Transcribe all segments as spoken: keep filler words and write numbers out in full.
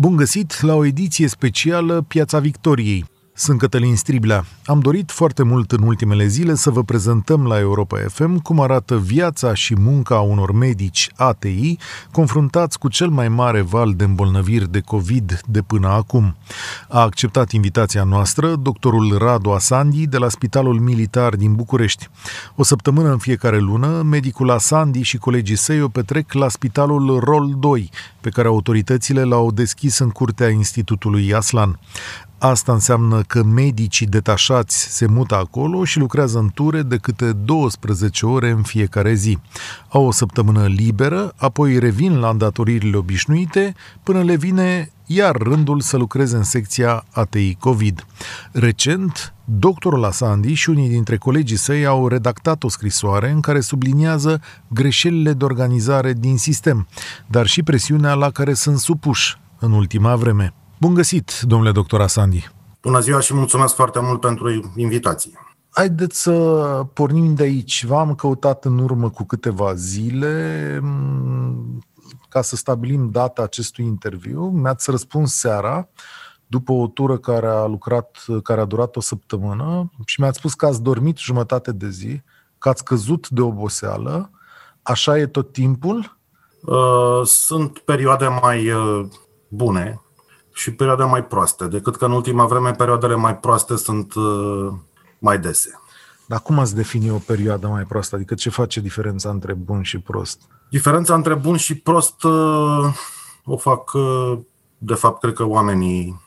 Bun găsit la o ediție specială Piața Victoriei. Sunt Cătălin Stribla. Am dorit foarte mult în ultimele zile să vă prezentăm la Europa F M cum arată viața și munca unor medici A T I confruntați cu cel mai mare val de îmbolnăviri de COVID de până acum. A acceptat invitația noastră doctorul Radu Așandi de la Spitalul Militar din București. O săptămână în fiecare lună, medicul Așandi și colegii săi o petrec la Spitalul Rol doi, pe care autoritățile l-au deschis în curtea Institutului Aslan. Asta înseamnă că medicii detașați se mută acolo și lucrează în ture de câte douăsprezece ore în fiecare zi. Au o săptămână liberă, apoi revin la îndatoririle obișnuite, până le vine iar rândul să lucreze în secția A T I COVID. Recent, doctorul Așandi și unii dintre colegii săi au redactat o scrisoare în care subliniază greșelile de organizare din sistem, dar și presiunea la care sunt supuși în ultima vreme. Bun găsit, domnule doctor Așandi! Bună ziua și mulțumesc foarte mult pentru invitație! Haideți să pornim de aici. V-am căutat în urmă cu câteva zile ca să stabilim data acestui interviu. Mi-ați răspuns seara, după o tură care a, lucrat, care a durat o săptămână și mi-ați spus că ați dormit jumătate de zi, că ați căzut de oboseală. Așa e tot timpul? Sunt perioade mai bune și perioade mai proaste, decât că în ultima vreme perioadele mai proaste sunt uh, mai dese. Dar cum ați defini o perioadă mai proastă? Adică ce face diferența între bun și prost? Diferența între bun și prost uh, o fac, uh, de fapt, cred că oamenii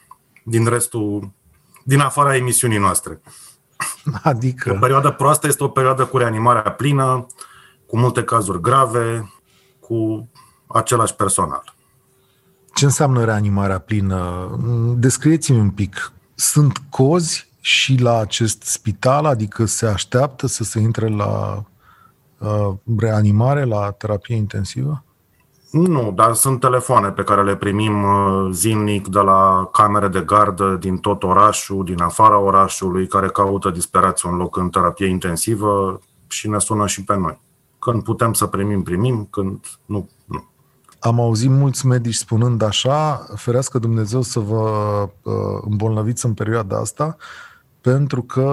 din restul, din afara emisiunii noastre. Adică? O perioadă proastă este o perioadă cu reanimarea plină, cu multe cazuri grave, cu același personal. Ce înseamnă reanimarea plină? Descrieți-mi un pic. Sunt cozi și la acest spital? Adică se așteaptă să se intre la uh, reanimare, la terapie intensivă? Nu, dar sunt telefoane pe care le primim zilnic de la camere de gardă din tot orașul, din afara orașului, care caută disperați un loc în terapie intensivă și ne sună și pe noi. Când putem să primim, primim, când nu, nu. Am auzit mulți medici spunând așa, ferească Dumnezeu să vă uh, îmbolnăviți în perioada asta, pentru că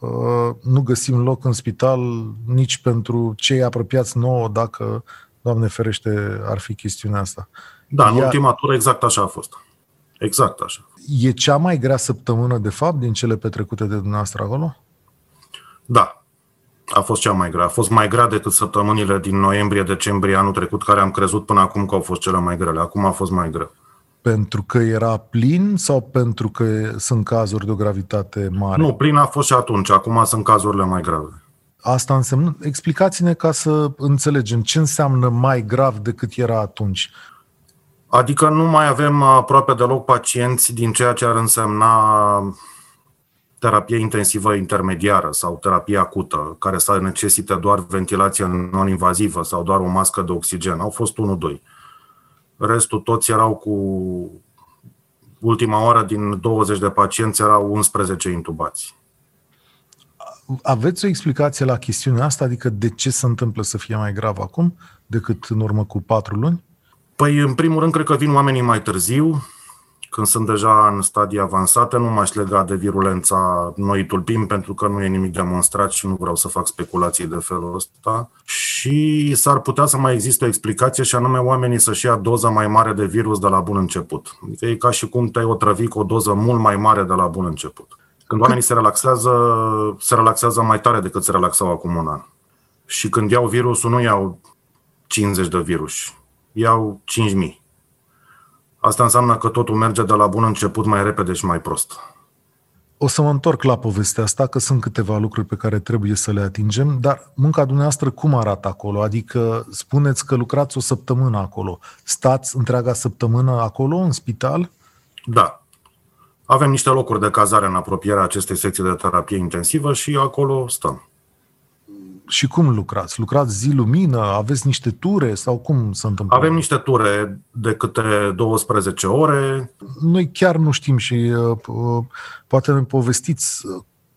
uh, nu găsim loc în spital nici pentru cei apropiați nouă, dacă, Doamne ferește, ar fi chestiunea asta. Da, Iar, în ultima tură exact așa a fost. Exact așa. E cea mai grea săptămână, de fapt, din cele petrecute de dumneavoastră acolo? Da. A fost cea mai grea. A fost mai grea decât săptămânile din noiembrie-decembrie anul trecut, care am crezut până acum că au fost cele mai grele. Acum a fost mai greu. Pentru că era plin sau pentru că sunt cazuri de o gravitate mare? Nu, plin a fost și atunci. Acum sunt cazurile mai grave. Asta înseamnă... Explicați-ne ca să înțelegem ce înseamnă mai grav decât era atunci. Adică nu mai avem aproape deloc pacienți din ceea ce ar însemna terapie intensivă intermediară sau terapie acută, care să necesite doar ventilație non-invazivă sau doar o mască de oxigen. Au fost unu doi. Restul toți erau cu... Ultima oră din douăzeci de pacienți erau unsprezece intubați. Aveți o explicație la chestiunea asta? Adică de ce se întâmplă să fie mai grav acum decât în urmă cu patru luni? Păi, în primul rând, cred că vin oamenii mai târziu. Când sunt deja în stadii avansate, nu m-aș lega de virulența noi tulpini, pentru că nu e nimic demonstrat și nu vreau să fac speculații de felul ăsta. Și s-ar putea să mai există o explicație, și anume oamenii să-și ia doza mai mare de virus de la bun început. E ca și cum te-ai otrăvi cu o doză mult mai mare de la bun început. Când oamenii se relaxează, se relaxează mai tare decât se relaxau acum un an. Și când iau virusul, nu iau cincizeci de virus, iau cinci mii. Asta înseamnă că totul merge de la bun început mai repede și mai prost. O să mă întorc la povestea asta, că sunt câteva lucruri pe care trebuie să le atingem, dar munca dumneavoastră cum arată acolo? Adică spuneți că lucrați o săptămână acolo. Stați întreaga săptămână acolo, în spital? Da. Avem niște locuri de cazare în apropierea acestei secții de terapie intensivă și acolo stăm. Și cum lucrați? Lucrați zi lumină? Aveți niște ture? Sau cum se întâmplă? Avem niște ture de câte douăsprezece ore. Noi chiar nu știm și uh, poate ne povestiți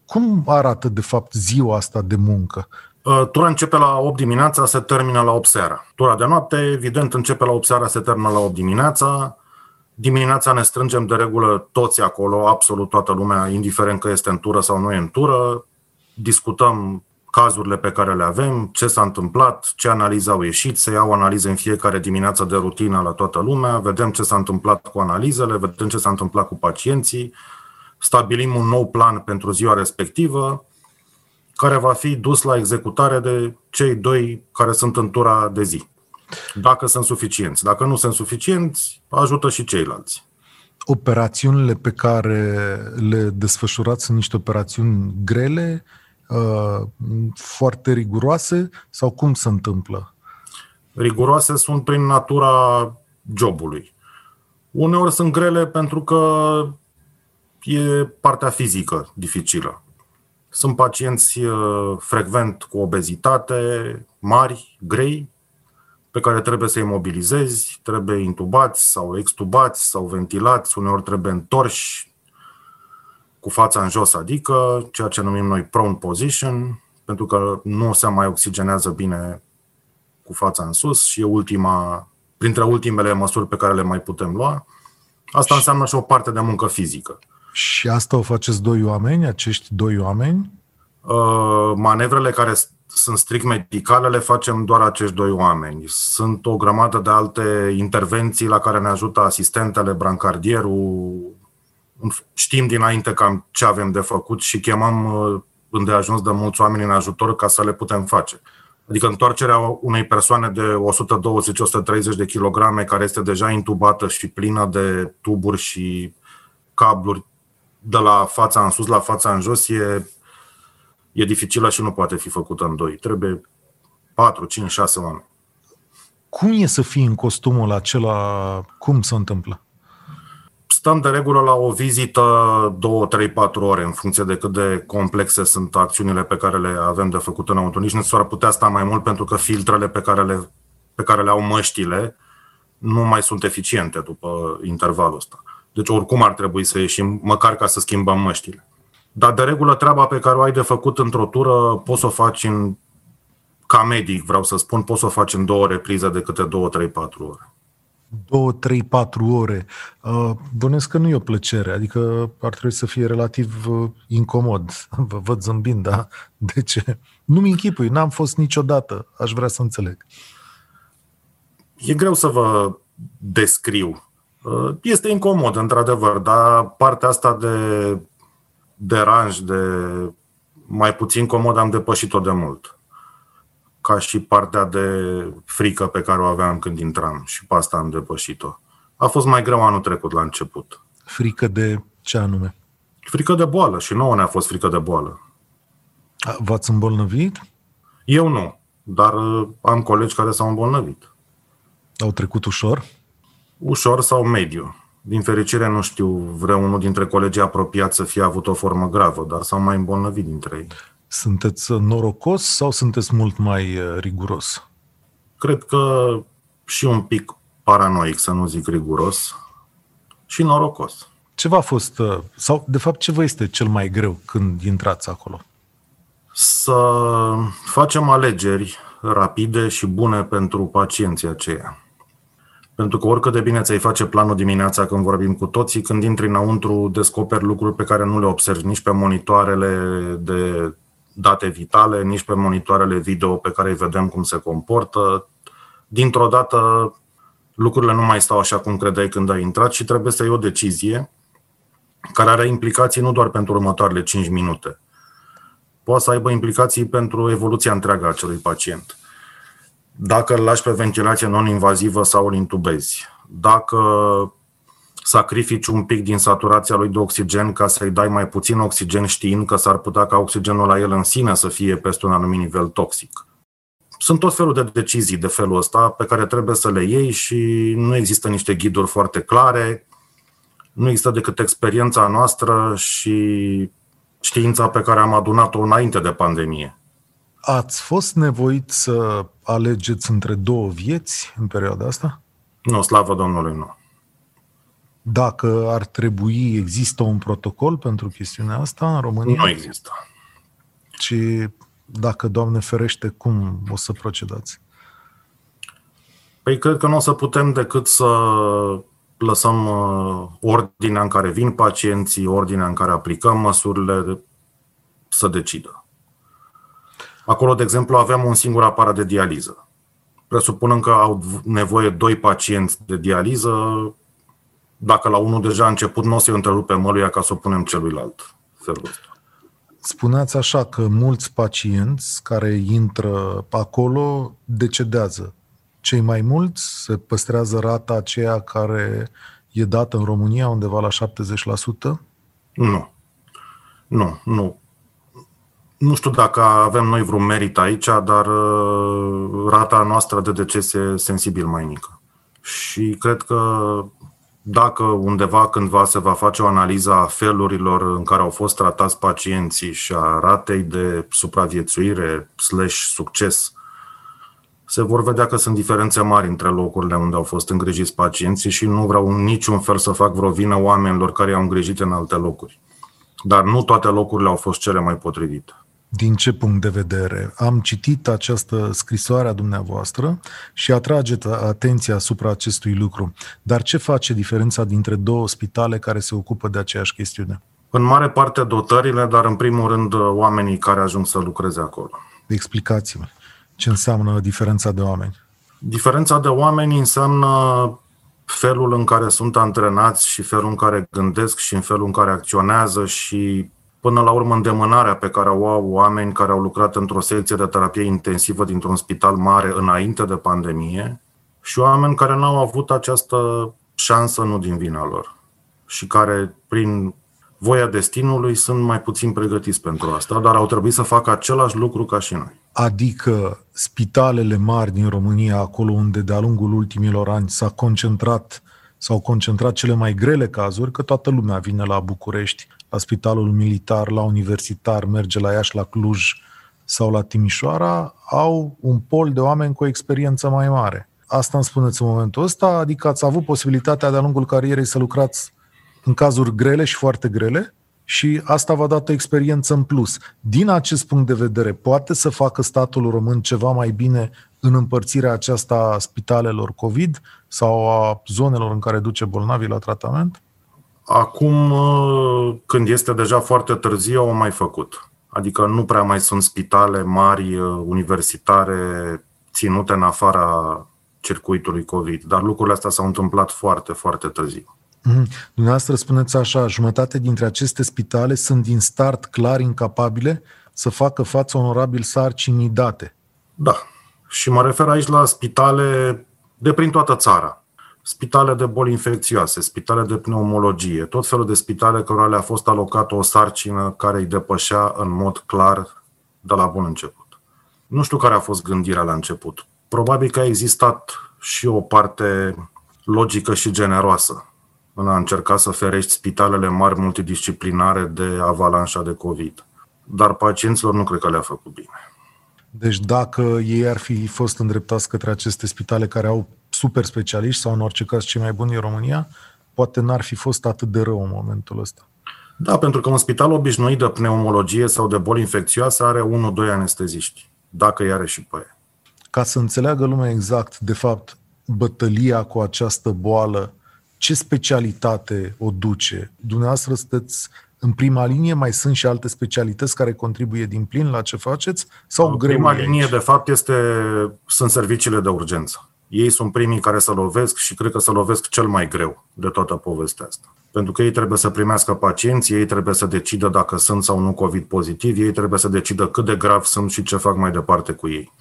cum arată de fapt ziua asta de muncă? Uh, tura începe la opt dimineața, se termină la opt seara. Tura de noapte, evident, începe la opt seara, se termină la opt dimineața. Dimineața ne strângem de regulă toți acolo, absolut toată lumea, indiferent că este în tură sau nu e în tură. Discutăm cazurile pe care le avem, ce s-a întâmplat, ce analize au ieșit, se iau analize în fiecare dimineață de rutină la toată lumea, vedem ce s-a întâmplat cu analizele, vedem ce s-a întâmplat cu pacienții, stabilim un nou plan pentru ziua respectivă, care va fi dus la executare de cei doi care sunt în tura de zi. Dacă sunt suficienți. Dacă nu sunt suficienți, ajută și ceilalți. Operațiunile pe care le desfășurați sunt niște operațiuni grele, foarte riguroase sau cum se întâmplă? Riguroase sunt prin natura jobului. Uneori sunt grele pentru că e partea fizică dificilă. Sunt pacienți frecvent cu obezitate, mari, grei, pe care trebuie să-i mobilizezi, trebuie intubați sau extubați sau ventilați, uneori trebuie întorși cu fața în jos, adică ceea ce numim noi prone position, pentru că nu se mai oxigenează bine cu fața în sus și e ultima, printre ultimele măsuri pe care le mai putem lua. Asta înseamnă și o parte de muncă fizică. Și asta o faceți doi oameni, acești doi oameni? Manevrele care sunt strict medicale le facem doar acești doi oameni. Sunt o grămadă de alte intervenții la care ne ajută asistentele, brancardierul. Știm dinainte cam ce avem de făcut și chemăm îndeajuns de mulți oameni în ajutor ca să le putem face. Adică întoarcerea unei persoane de o sută douăzeci - o sută treizeci de kilograme care este deja intubată și plină de tuburi și cabluri de la fața în sus la fața în jos e E dificilă și nu poate fi făcută în doi. Trebuie patru, cinci, șase oameni. Cum e să fii în costumul acela? Cum se întâmplă? Stăm de regulă la o vizită două, trei, patru ore, în funcție de cât de complexe sunt acțiunile pe care le avem de făcut înăuntru. Nici nu s-ar putea sta mai mult pentru că filtrele pe care le, pe care le au măștile nu mai sunt eficiente după intervalul ăsta. Deci oricum ar trebui să ieșim, măcar ca să schimbăm măștile. Dar de regulă treaba pe care o ai de făcut într-o tură poți să o faci în, ca medic, vreau să spun, poți să o faci în două reprize de câte două, trei, patru ore. două, trei, patru ore. Bănuiesc că nu e o plăcere, adică ar trebui să fie relativ incomod. Vă văd zâmbind, da? De ce? Nu-mi închipui, n-am fost niciodată, aș vrea să înțeleg. E greu să vă descriu. Este incomod, într-adevăr, dar partea asta de... deranj, de mai puțin comod, am depășit-o de mult. Ca și partea de frică pe care o aveam când intram și pe asta am depășit-o. A fost mai greu anul trecut la început. Frică de ce anume? Frică de boală și nouă ne-a fost frică de boală. V-ați îmbolnăvit? Eu nu, dar am colegi care s-au îmbolnăvit. Au trecut ușor? Ușor sau mediu. Din fericire, nu știu, vreunul dintre colegii apropiați să fie avut o formă gravă, dar s-au mai îmbolnăvit dintre ei. Sunteți norocos sau sunteți mult mai riguros? Cred că și un pic paranoic, să nu zic riguros, și norocos. Ce v-a fost, sau de fapt ce vă este cel mai greu când intrați acolo? Să facem alegeri rapide și bune pentru pacienții aceia. Pentru că oricât de bine ți-ai face planul dimineața când vorbim cu toții, când intri înăuntru descoperi lucruri pe care nu le observi nici pe monitoarele de date vitale, nici pe monitoarele video pe care îi vedem cum se comportă. Dintr-o dată lucrurile nu mai stau așa cum credeai când ai intrat și trebuie să iei o decizie care are implicații nu doar pentru următoarele cinci minute. Poate să aibă implicații pentru evoluția întreagă a acelui pacient. Dacă îl lași pe ventilație non-invazivă sau îl intubezi, dacă sacrifici un pic din saturația lui de oxigen ca să-i dai mai puțin oxigen știind că s-ar putea ca oxigenul la el în sine să fie peste un anumit nivel toxic. Sunt tot felul de decizii de felul ăsta pe care trebuie să le iei și nu există niște ghiduri foarte clare, nu există decât experiența noastră și știința pe care am adunat-o înainte de pandemie. Ați fost nevoit să alegeți între două vieți în perioada asta? Nu, slavă Domnului, nu. Dacă ar trebui, există un protocol pentru chestiunea asta în România? Nu există. Și dacă, Doamne ferește, cum o să procedați? Păi cred că nu o să putem decât să lăsăm ordinea în care vin pacienții, ordinea în care aplicăm măsurile să decidă. Acolo, de exemplu, aveam un singur aparat de dializă. Presupunând că au nevoie doi pacienți de dializă, dacă la unul deja a început, nu o să-i întrerupem măluia ca să o punem celuilalt. Spuneați așa că mulți pacienți care intră acolo decedează. Cei mai mulți se păstrează rata aceea care e dată în România undeva la șaptezeci la sută? Nu. Nu, nu. Nu știu dacă avem noi vreun merit aici, dar rata noastră de decese e sensibil mai mică. Și cred că dacă undeva, cândva, se va face o analiză a felurilor în care au fost tratați pacienții și a ratei de supraviețuire slash succes, se vor vedea că sunt diferențe mari între locurile unde au fost îngrijiți pacienții și nu vreau în niciun fel să fac vreo vină oamenilor care i-au îngrijit în alte locuri. Dar nu toate locurile au fost cele mai potrivite. Din ce punct de vedere? Am citit această scrisoare a dumneavoastră și atrage atenția asupra acestui lucru. Dar ce face diferența dintre două spitale care se ocupă de aceeași chestiune? În mare parte dotările, dar în primul rând oamenii care ajung să lucreze acolo. Explicați-mă. Ce înseamnă diferența de oameni? Diferența de oameni înseamnă felul în care sunt antrenați și felul în care gândesc și în felul în care acționează și până la urmă îndemânarea pe care o au oameni care au lucrat într-o secție de terapie intensivă dintr-un spital mare înainte de pandemie și oameni care n-au avut această șansă nu din vina lor și care prin voia destinului sunt mai puțin pregătiți pentru asta, dar au trebuit să facă același lucru ca și noi. Adică spitalele mari din România, acolo unde de-a lungul ultimilor ani s-a concentrat, s-au concentrat cele mai grele cazuri, că toată lumea vine la București, la Spitalul Militar, la Universitar, merge la Iași, la Cluj sau la Timișoara, au un pol de oameni cu o experiență mai mare. Asta îmi spuneți în momentul ăsta, adică ați avut posibilitatea de-a lungul carierei să lucrați în cazuri grele și foarte grele? Și asta v-a dat o experiență în plus. Din acest punct de vedere, poate să facă statul român ceva mai bine în împărțirea aceasta a spitalelor COVID sau a zonelor în care duce bolnavii la tratament? Acum, când este deja foarte târziu, au mai făcut. Adică nu prea mai sunt spitale mari, universitare, ținute în afara circuitului COVID. Dar lucrurile astea s-au întâmplat foarte, foarte târziu. Mm. Dumneavoastră spuneți așa, jumătate dintre aceste spitale sunt din start clar incapabile să facă față onorabil sarcinii date. Da. Și mă refer aici la spitale de prin toată țara. Spitale de boli infecțioase, spitale de pneumologie, tot felul de spitale cărora le-a fost alocată o sarcină care îi depășea în mod clar de la bun început. Nu știu care a fost gândirea la început. Probabil că a existat și o parte logică și generoasă în a încerca să ferești spitalele mari multidisciplinare de avalanșa de COVID. Dar pacienților nu cred că le-a făcut bine. Deci dacă ei ar fi fost îndreptați către aceste spitale care au super specialiști sau în orice caz cei mai buni din România, poate n-ar fi fost atât de rău în momentul ăsta. Da, pentru că un spital obișnuit de pneumologie sau de boli infecțioase are unu doi anesteziști, dacă i-are și pe ei. Ca să înțeleagă lumea exact, de fapt, bătălia cu această boală, ce specialitate o duce? Dumneavoastră sunteți în prima linie, mai sunt și alte specialități care contribuie din plin la ce faceți? Sau prima linie, de fapt, este, sunt serviciile de urgență. Ei sunt primii care se lovesc și cred că se lovesc cel mai greu de toată povestea asta. Pentru că ei trebuie să primească pacienți, ei trebuie să decidă dacă sunt sau nu COVID pozitiv, ei trebuie să decidă cât de grav sunt și ce fac mai departe cu ei.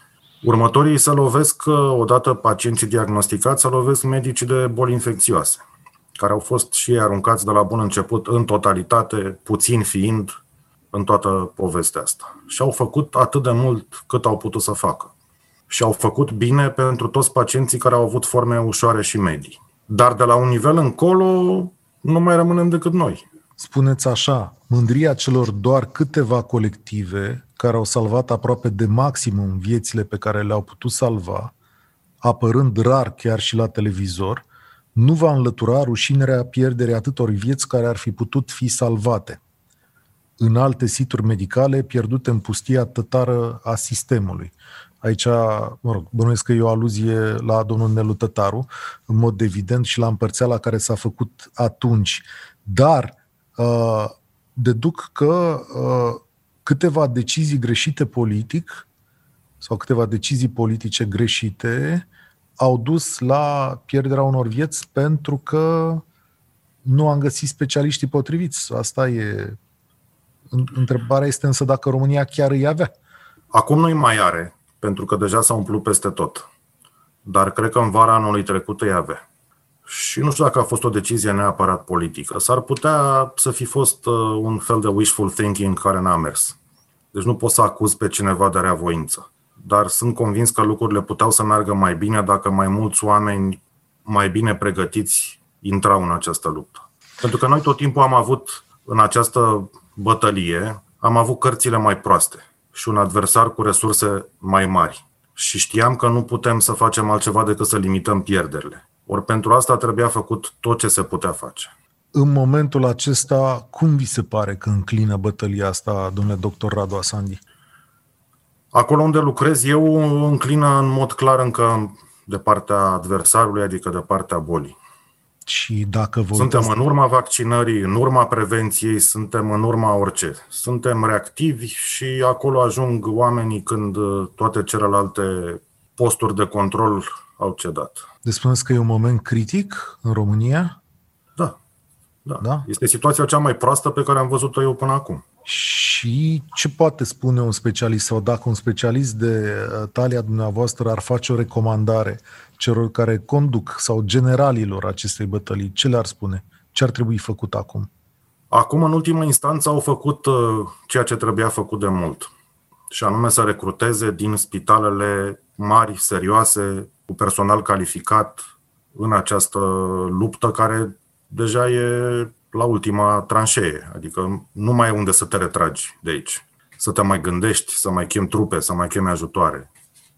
Următorii se lovesc, odată pacienții diagnosticați, se lovesc medicii de boli infecțioase, care au fost și ei aruncați de la bun început în totalitate, puțin fiind în toată povestea asta. Și au făcut atât de mult cât au putut să facă. Și au făcut bine pentru toți pacienții care au avut forme ușoare și medii. Dar de la un nivel încolo nu mai rămânem decât noi. Spuneți așa, mândria celor doar câteva colective care au salvat aproape de maximum viețile pe care le-au putut salva, apărând rar chiar și la televizor, nu va înlătura rușinerea pierderii atâtor vieți care ar fi putut fi salvate în alte situri medicale pierdute în pustia tătară a sistemului. Aici, mă rog, bănuiesc că e o aluzie la domnul Nelu Tătaru, în mod evident, și la împărțeala care s-a făcut atunci. Dar uh, deduc că uh, câteva decizii greșite politic sau câteva decizii politice greșite au dus la pierderea unor vieți pentru că nu am găsit specialiștii potriviți. Asta e... Întrebarea este însă dacă România chiar îi avea. Acum nu-i mai are, pentru că deja s-a umplut peste tot. Dar cred că în vara anului trecut îi avea. Și nu știu dacă a fost o decizie neapărat politică. S-ar putea să fi fost un fel de wishful thinking care n-a mers. Deci nu pot să acuz pe cineva de reavoință. Dar sunt convins că lucrurile puteau să meargă mai bine dacă mai mulți oameni mai bine pregătiți intrau în această luptă. Pentru că noi tot timpul am avut în această bătălie, am avut cărțile mai proaste și un adversar cu resurse mai mari. Și știam că nu putem să facem altceva decât să limităm pierderile. Ori pentru asta trebuia făcut tot ce se putea face. În momentul acesta, cum vi se pare că înclină bătălia asta, domnule doctor Radu Așandi? Acolo unde lucrez eu, înclină în mod clar încă de partea adversarului, adică de partea bolii. Și dacă vă suntem uitați... în urma vaccinării, în urma prevenției, suntem în urma orice. Suntem reactivi și acolo ajung oamenii când toate celelalte posturi de control au cedat. Deci spuneți că e un moment critic în România? Da. da. da? Este situația cea mai proastă pe care am văzut-o eu până acum. Și ce poate spune un specialist sau dacă un specialist de talia dumneavoastră ar face o recomandare celor care conduc sau generalilor acestei bătălii, ce le-ar spune? Ce ar trebui făcut acum? Acum, în ultimă instanță, au făcut ceea ce trebuia făcut de mult. Și anume să recruteze din spitalele mari, serioase, cu personal calificat în această luptă care deja e la ultima tranșee, adică nu mai e unde să te retragi de aici, să te mai gândești, să mai chemi trupe, să mai chemi ajutoare.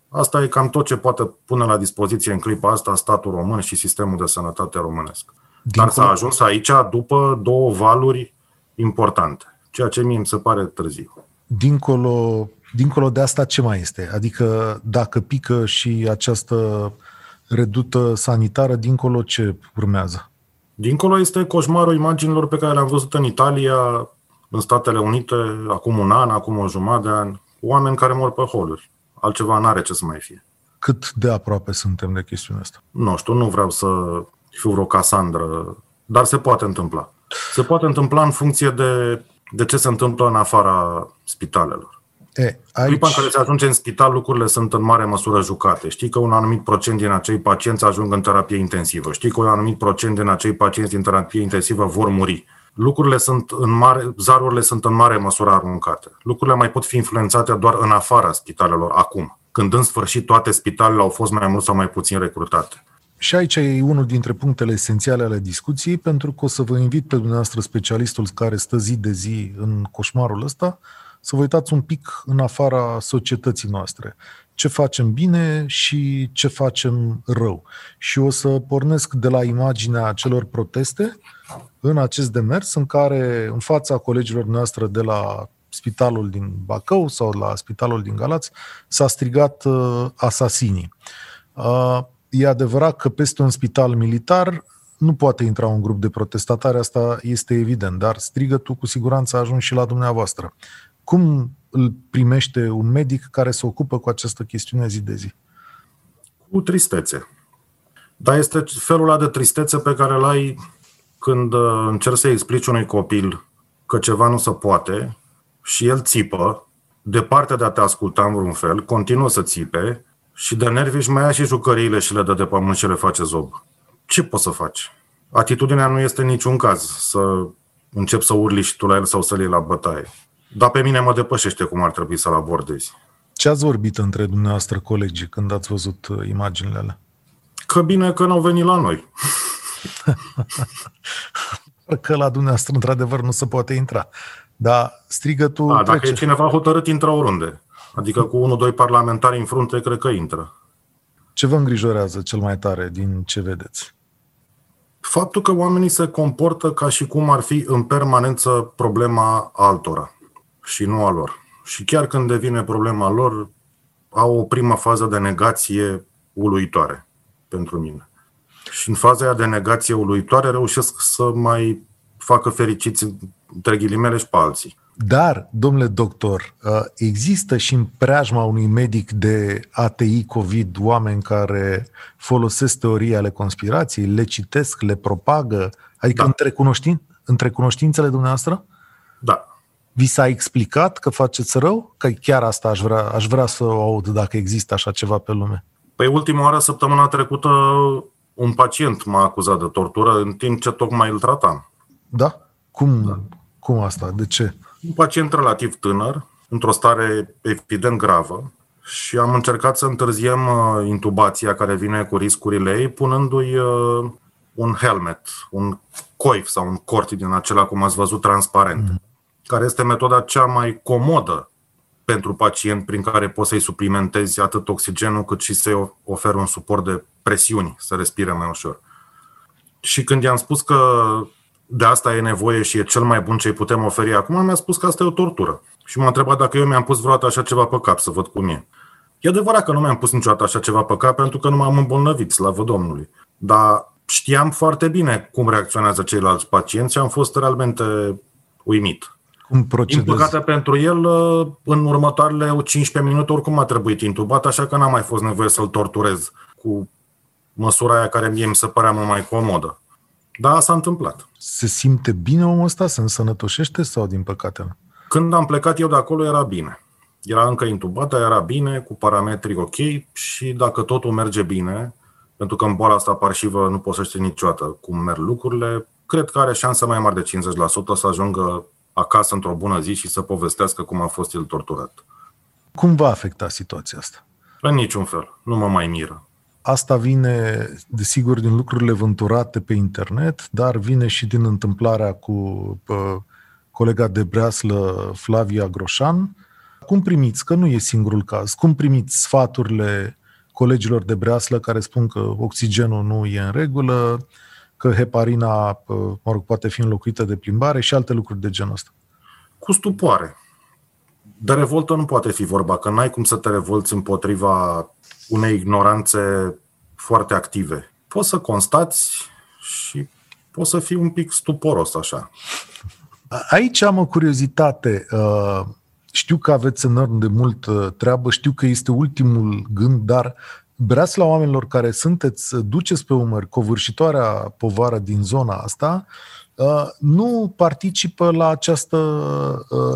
Asta e cam tot ce poate pune la dispoziție în clipa asta statul român și sistemul de sănătate românesc. Dar s-a ajuns aici după două valuri importante, ceea ce mie îmi se pare târziu. Dincolo, dincolo de asta ce mai este? Adică dacă pică și această redută sanitară, dincolo ce urmează? Dincolo este coșmarul imaginilor pe care le-am văzut în Italia, în Statele Unite, acum un an, acum o jumătate de an, oameni care mor pe holuri. Altceva n-are ce să mai fie. Cât de aproape suntem de chestiunea asta? Nu știu, nu vreau să fiu vreo Casandră, dar se poate întâmpla. Se poate întâmpla în funcție de, de ce se întâmplă în afara spitalelor. E, aici... Clipa în care se ajunge în spital, lucrurile sunt în mare măsură jucate. Știi că un anumit procent din acei pacienți ajung în terapie intensivă. Știi că un anumit procent din acei pacienți din terapie intensivă vor muri. Lucrurile sunt în mare, zarurile sunt în mare măsură aruncate. Lucrurile mai pot fi influențate doar în afara spitalelor acum, când în sfârșit toate spitalele au fost mai mult sau mai puțin recrutate. Și aici e unul dintre punctele esențiale ale discuției, pentru că o să vă invit pe dumneavoastră specialistul care stă zi de zi în coșmarul ăsta, să vă uitați un pic în afara societății noastre. Ce facem bine și ce facem rău. Și o să pornesc de la imaginea acelor proteste în acest demers în care, în fața colegilor noastre de la spitalul din Bacău sau la spitalul din Galați, s-a strigat uh, asasinii. Uh, e adevărat că peste un spital militar nu poate intra un grup de protestatari, asta este evident, dar strigătul cu siguranță a ajuns și la dumneavoastră. Cum îl primește un medic care se ocupă cu această chestiune zi de zi? Cu tristețe. Dar este felul ăla de tristețe pe care îl ai când încerci să explici unui copil că ceva nu se poate și el țipă, departe de a te asculta în vreun fel, continuă să țipe și de nervi își mai ia și jucăriile și le dă de pământ și le face zob. Ce poți să faci? Atitudinea nu este în niciun caz să începi să urli și tu la el sau să-l iei la bătaie. Dar pe mine mă depășește cum ar trebui să-l abordezi. Ce ați vorbit între dumneavoastră, colegii, când ați văzut imaginile alea? Că bine că n-au venit la noi. Că la dumneavoastră, într-adevăr, nu se poate intra. Dar strigătul da, trece. Dacă e cineva hotărât, intră oriunde. Adică cu unul, doi parlamentari în frunte, cred că intră. Ce vă îngrijorează cel mai tare din ce vedeți? Faptul că oamenii se comportă ca și cum ar fi în permanență problema altora. Și nu a lor. Și chiar când devine problema lor, au o primă fază de negație uluitoare pentru mine. Și în faza aia de negație uluitoare reușesc să mai facă fericiți, între ghilimele, și pe alții. Dar, domnule doctor, există și în preajma unui medic de A T I, COVID, oameni care folosesc teorii ale conspirației, le citesc, le propagă? Adică da. între, cunoștin, între cunoștințele dumneavoastră? Da. Vi s-a explicat că faceți rău? Că chiar asta aș vrea, aș vrea să o aud, dacă există așa ceva pe lume. Păi ultima oară, săptămâna trecută, un pacient m-a acuzat de tortură în timp ce tocmai îl tratam. Da? Cum, da. cum asta? De ce? Un pacient relativ tânăr, într-o stare evident gravă, și am încercat să întârziem intubația care vine cu riscurile ei, punându-i un helmet, un coif sau un cort din acela, cum ați văzut, transparent, mm. care este metoda cea mai comodă pentru pacient, prin care poți să-i suplimentezi atât oxigenul, cât și să-i oferi un suport de presiuni, să respire mai ușor. Și când i-am spus că de asta e nevoie și e cel mai bun ce îi putem oferi acum, mi-a spus că asta e o tortură. Și m-a întrebat dacă eu mi-am pus vreodată așa ceva pe cap, să văd cum e. E adevărat că nu mi-am pus niciodată așa ceva pe cap, pentru că nu m-am îmbolnăvit, slavă Domnului. Dar știam foarte bine cum reacționează ceilalți pacienți și am fost realmente uimit. Din păcate pentru el, în următoarele cincisprezece minute oricum a trebuit intubat, așa că n-a mai fost nevoie să-l torturez cu măsura aia care mie mi se părea mult mai comodă. Da, s-a întâmplat. Se simte bine omul ăsta? Se însănătoșește sau din păcate nu? Când am plecat eu de acolo era bine. Era încă intubat, era bine, cu parametrii ok, și dacă totul merge bine, pentru că în boala asta parșivă nu poți să știi niciodată cum merg lucrurile, cred că are șanse mai mari de cincizeci la sută să ajungă acasă într-o bună zi și să povestească cum a fost el torturat. Cum va afecta situația asta? În niciun fel. Nu mă mai miră. Asta vine, desigur, din lucrurile vânturate pe internet, dar vine și din întâmplarea cu uh, colega de breaslă Flavia Groșan. Cum primiți, că nu e singurul caz, cum primiți sfaturile colegilor de breaslă care spun că oxigenul nu e în regulă, că heparina, mă rog, poate fi înlocuită de plimbare și alte lucruri de genul ăsta? Cu stupoare. De revoltă nu poate fi vorba, că n-ai cum să te revolți împotriva unei ignoranțe foarte active. Poți să constați și poți să fii un pic stuporos așa. Aici am o curiozitate. Știu că aveți enorm de mult treabă, știu că este ultimul gând, dar breasla oamenilor care sunteți, duceți pe umăr covârșitoarea povară din zona asta, nu participă la această,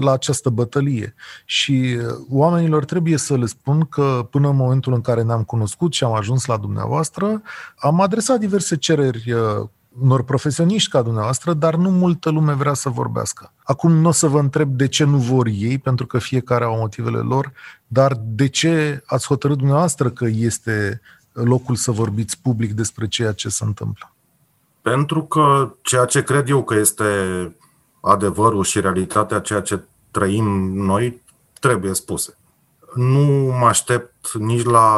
la această bătălie. Și oamenilor trebuie să le spun că până în momentul în care ne-am cunoscut și am ajuns la dumneavoastră, am adresat diverse cereri unor profesioniști ca dumneavoastră, dar nu multă lume vrea să vorbească. Acum nu o să vă întreb de ce nu vor ei, pentru că fiecare au motivele lor, dar de ce ați hotărât dumneavoastră că este locul să vorbiți public despre ceea ce se întâmplă? Pentru că ceea ce cred eu că este adevărul și realitatea, ceea ce trăim noi, trebuie spuse. Nu mă aștept nici la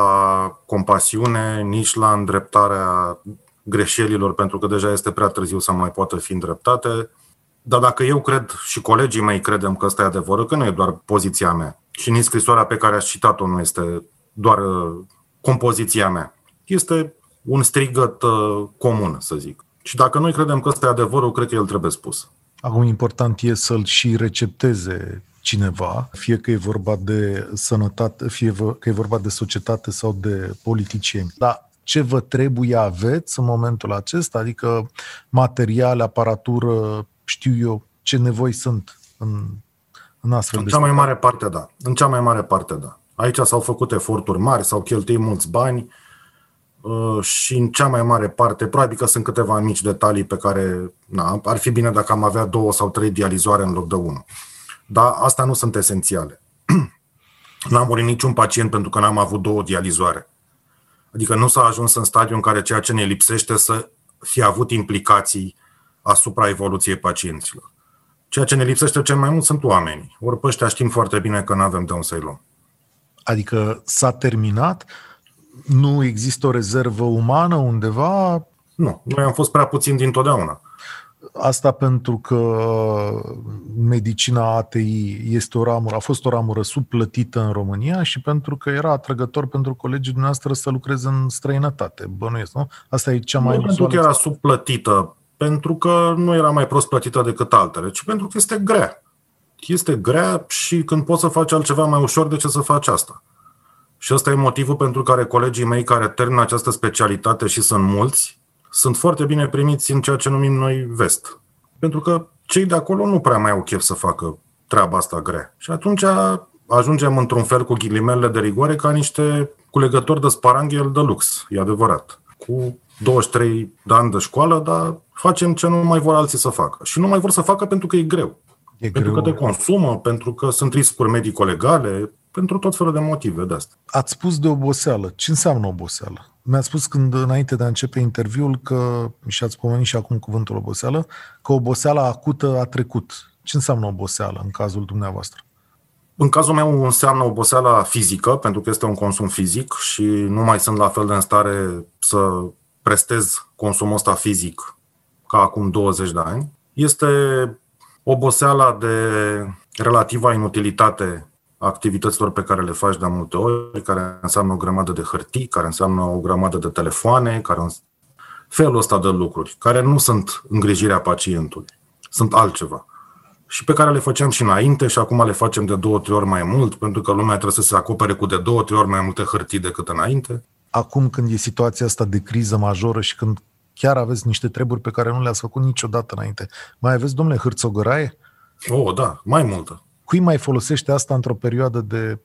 compasiune, nici la îndreptarea greșelilor, pentru că deja este prea târziu să mai poată fi îndreptate. Dar dacă eu cred și colegii mei credem că ăsta e adevărul, că nu e doar poziția mea și nici scrisoarea pe care aș citat-o nu este doar compoziția mea, este un strigăt comun, să zic. Și dacă noi credem că ăsta e adevărul, cred că el trebuie spus. Acum important e să-l și recepteze cineva, fie că e vorba de sănătate, fie că e vorba de societate sau de politicieni. Da. Ce vă trebuie aveți în momentul acesta, adică materiale, aparatură, știu eu, ce nevoi sunt în, în astfel în de... În cea mai mare parte, da. În cea mai mare parte, da. Aici s-au făcut eforturi mari, s-au cheltuit mulți bani și în cea mai mare parte, probabil că sunt câteva mici detalii pe care, na, ar fi bine dacă am avea două sau trei dializoare în loc de unul. Dar astea nu sunt esențiale. N-am murit niciun pacient pentru că n-am avut două dializoare. Adică nu s-a ajuns în stadiu în care ceea ce ne lipsește să fie avut implicații asupra evoluției pacienților. Ceea ce ne lipsește cel mai mult sunt oamenii. Ori pe ăștia știm foarte bine că nu avem de unde să-i luăm. Adică s-a terminat? Nu există o rezervă umană undeva? Nu. Noi am fost prea puțini dintotdeauna. Asta pentru că medicina A T I este o ramură, a fost o ramură subplătită în România și pentru că era atrăgător pentru colegii dumneavoastră să lucreze în străinătate. Bănuiesc, nu? Asta e cea mai... Nu pentru că era subplătită, pentru că nu era mai prost plătită decât altele, ci pentru că este grea. Este grea și când poți să faci altceva mai ușor, de ce să faci asta? Și ăsta e motivul pentru care colegii mei care termină această specialitate, și sunt mulți, sunt foarte bine primiți în ceea ce numim noi vest. Pentru că cei de acolo nu prea mai au chef să facă treaba asta grea. Și atunci ajungem într-un fel, cu ghilimele de rigoare, ca niște culegători de sparanghel de lux, e adevărat. Cu douăzeci și trei de ani de școală, dar facem ce nu mai vor alții să facă. Și nu mai vor să facă pentru că e greu. E pentru greu. Că te consumă, pentru că sunt riscuri medico-legale, pentru tot felul de motive de asta. Ați spus de oboseală. Ce înseamnă oboseală? Mi-ați spus când, înainte de a începe interviul, că, și ați pomenit și acum cuvântul oboseală, că oboseala acută a trecut. Ce înseamnă oboseală în cazul dumneavoastră? În cazul meu înseamnă oboseala fizică, pentru că este un consum fizic și nu mai sunt la fel de în stare să prestez consumul ăsta fizic ca acum douăzeci de ani. Este oboseala de relativa inutilitate activităților pe care le faci de multe ori, care înseamnă o grămadă de hârtii, care înseamnă o grămadă de telefoane, care felul ăsta de lucruri, care nu sunt îngrijirea pacientului, sunt altceva. Și pe care le făceam și înainte și acum le facem de două, trei ori mai mult, pentru că lumea trebuie să se acopere cu de două, trei ori mai multe hârtii decât înainte. Acum când e situația asta de criză majoră și când chiar aveți niște treburi pe care nu le-ați făcut niciodată înainte, mai aveți, domnule, hârțogăraie? Oh, da, mai multă. Cui mai folosește asta într-o perioadă de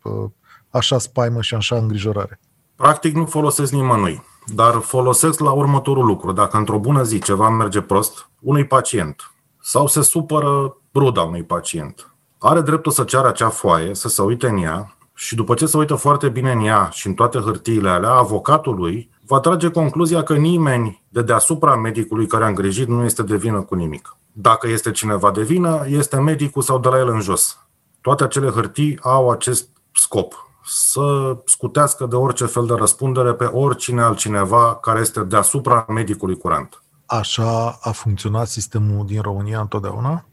așa spaimă și așa îngrijorare? Practic nu folosesc nimănui, dar folosesc la următorul lucru. Dacă într-o bună zi ceva merge prost unui pacient sau se supără ruda unui pacient, are dreptul să ceară acea foaie, să se uite în ea și după ce se uită foarte bine în ea și în toate hârtiile alea, avocatul lui va trage concluzia că nimeni de deasupra medicului care a îngrijit nu este de vină cu nimic. Dacă este cineva de vină, este medicul sau de la el în jos. Toate acele hârtii au acest scop, să scutească de orice fel de răspundere pe oricine altcineva care este deasupra medicului curent. Așa a funcționat sistemul din România întotdeauna?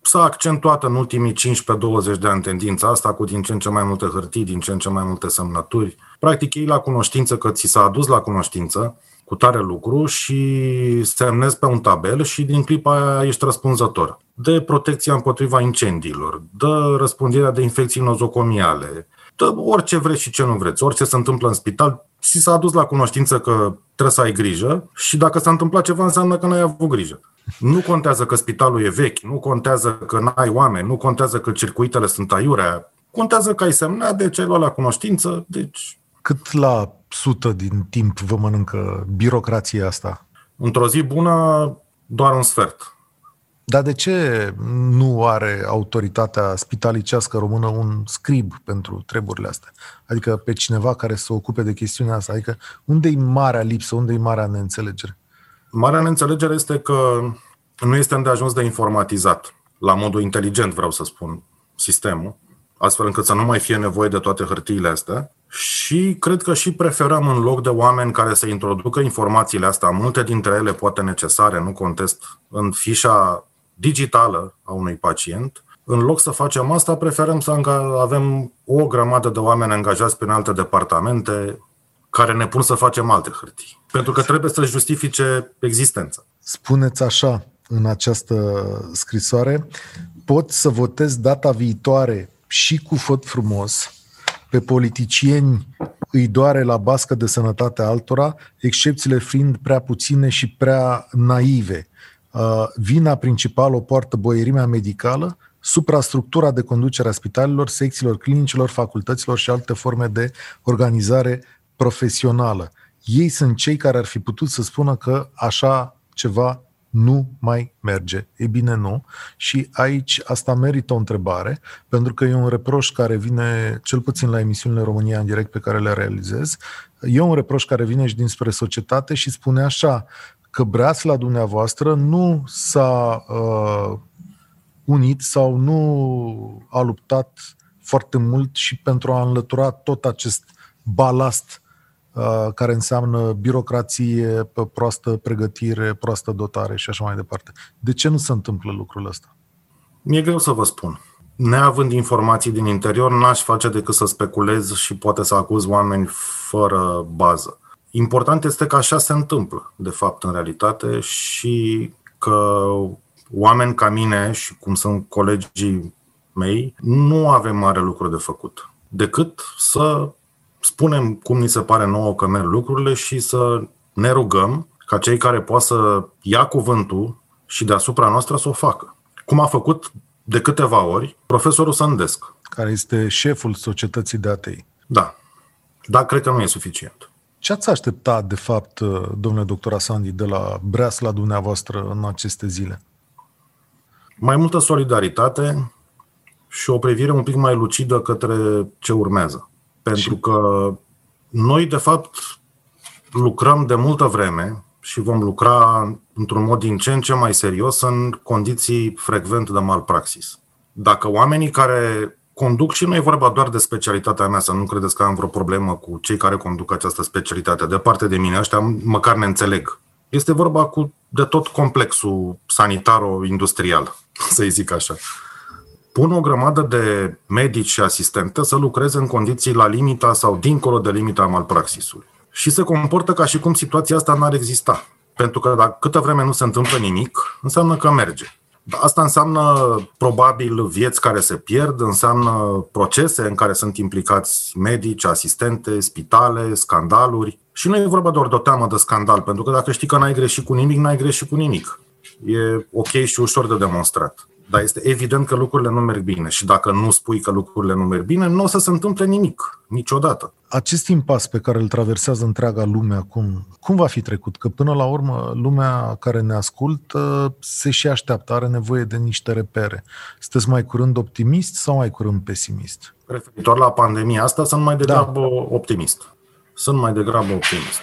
S-a accentuat în ultimii cincisprezece douăzeci de ani tendința asta, cu din ce în ce mai multe hârtii, din ce în ce mai multe semnături. Practic ei la cunoștință că ți s-a adus la cunoștință cu tare lucru și semnezi pe un tabel și din clipa aia ești răspunzător. De protecția împotriva incendiilor, de răspunderea de infecții nozocomiale, de orice vreți și ce nu vreți, orice se întâmplă în spital, și s-a adus la cunoștință că trebuie să ai grijă și dacă s-a întâmplat ceva înseamnă că n-ai avut grijă. Nu contează că spitalul e vechi, nu contează că n-ai oameni, nu contează că circuitele sunt aiurea, contează că ai semnat, deci ai luat la cunoștință, deci... Cât la sută din timp vă mănâncă birocrația asta? Într-o zi bună, doar un sfert. Dar de ce nu are autoritatea spitalicească română un scrib pentru treburile astea? Adică pe cineva care se ocupe de chestiunea asta? Adică unde-i marea lipsă, unde-i marea neînțelegere? Marea neînțelegere este că nu este îndeajuns de informatizat, la modul inteligent, vreau să spun, sistemul, astfel încât să nu mai fie nevoie de toate hârtiile astea. Și cred că și preferăm, în loc de oameni care să introducă informațiile astea, multe dintre ele poate necesare, nu contest, în fișa digitală a unui pacient, în loc să facem asta, preferăm să avem o grămadă de oameni angajați prin alte departamente care ne pun să facem alte hârtii, pentru că trebuie să justifice existența. Spuneți așa în această scrisoare: pot să votez data viitoare și cu fot frumos, pe politicieni îi doare la bască de sănătate altora, excepțiile fiind prea puține și prea naive. Vina principală o poartă boierimea medicală, suprastructura de conducere a spitalelor, secțiilor, clinicilor, facultăților și alte forme de organizare profesională. Ei sunt cei care ar fi putut să spună că așa ceva nu mai merge. Ei bine, nu. Și aici asta merită o întrebare, pentru că e un reproș care vine, cel puțin la emisiunile România în direct pe care le realizez, e un reproș care vine și dinspre societate și spune așa, că breasla dumneavoastră nu s-a uh, unit sau nu a luptat foarte mult și pentru a înlătura tot acest balast care înseamnă birocrație, proastă pregătire, proastă dotare și așa mai departe. De ce nu se întâmplă lucrul ăsta? Mi-e greu să vă spun. Neavând informații din interior, n-aș face decât să speculez și poate să acuz oameni fără bază. Important este că așa se întâmplă, de fapt, în realitate și că oameni ca mine și cum sunt colegii mei, nu avem mare lucru de făcut, decât să spunem cum ni se pare nouă că merg lucrurile și să ne rugăm ca cei care poate să ia cuvântul și deasupra noastră să o facă. Cum a făcut de câteva ori profesorul Sandesc. Care este șeful societății de A T I. Da, dar cred că nu e suficient. Ce ați așteptat, de fapt, domnule doctor Așandi, de la breasla dumneavoastră în aceste zile? Mai multă solidaritate și o privire un pic mai lucidă către ce urmează. Pentru și... că noi, de fapt, lucrăm de multă vreme și vom lucra într-un mod din ce în ce mai serios în condiții frecvent de malpraxis. Dacă oamenii care conduc, și nu e vorba doar de specialitatea mea, să nu credeți că am vreo problemă cu cei care conduc această specialitate, departe de mine, ăștia măcar ne înțeleg. Este vorba cu de tot complexul sanitaro-industrial, să-i zic așa. Pun o grămadă de medici și asistente să lucreze în condiții la limita sau dincolo de limita malpraxisului. Și se comportă ca și cum situația asta n-ar exista. Pentru că dacă câtă vreme nu se întâmplă nimic, înseamnă că merge. Asta înseamnă probabil vieți care se pierd, înseamnă procese în care sunt implicați medici, asistente, spitale, scandaluri. Și nu e vorba doar de o teamă de scandal, pentru că dacă știi că n-ai greșit cu nimic, n-ai greșit cu nimic. E ok și ușor de demonstrat. Dar este evident că lucrurile nu merg bine și dacă nu spui că lucrurile nu merg bine, nu o să se întâmple nimic, niciodată. Acest impas pe care îl traversează întreaga lume acum, cum va fi trecut? Că până la urmă lumea care ne ascultă se și așteaptă, are nevoie de niște repere. Sunteți mai curând optimist sau mai curând pesimist? Referitor la pandemia asta, sunt mai degrabă da. optimist. Sunt mai degrabă optimist.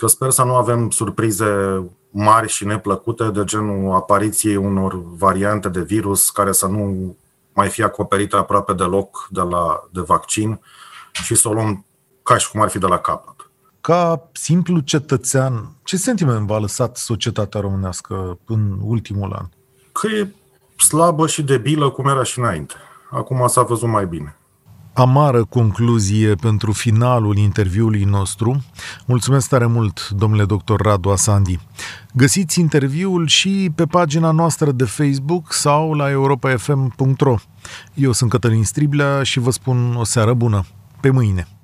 Că sper să nu avem surprize mari și neplăcute, de genul apariției unor variante de virus care să nu mai fie acoperite aproape deloc de, la, de vaccin și să o luăm ca și cum ar fi de la capăt. Ca simplu cetățean, ce sentiment v-a lăsat societatea românească în ultimul an? Că e slabă și debilă cum era și înainte. Acum s-a văzut mai bine. Amară concluzie pentru finalul interviului nostru. Mulțumesc tare mult, domnule doctor Radu Așandi. Găsiți interviul și pe pagina noastră de Facebook sau la europa f m punct r o. Eu sunt Cătălin Stribla și vă spun o seară bună. Pe mâine!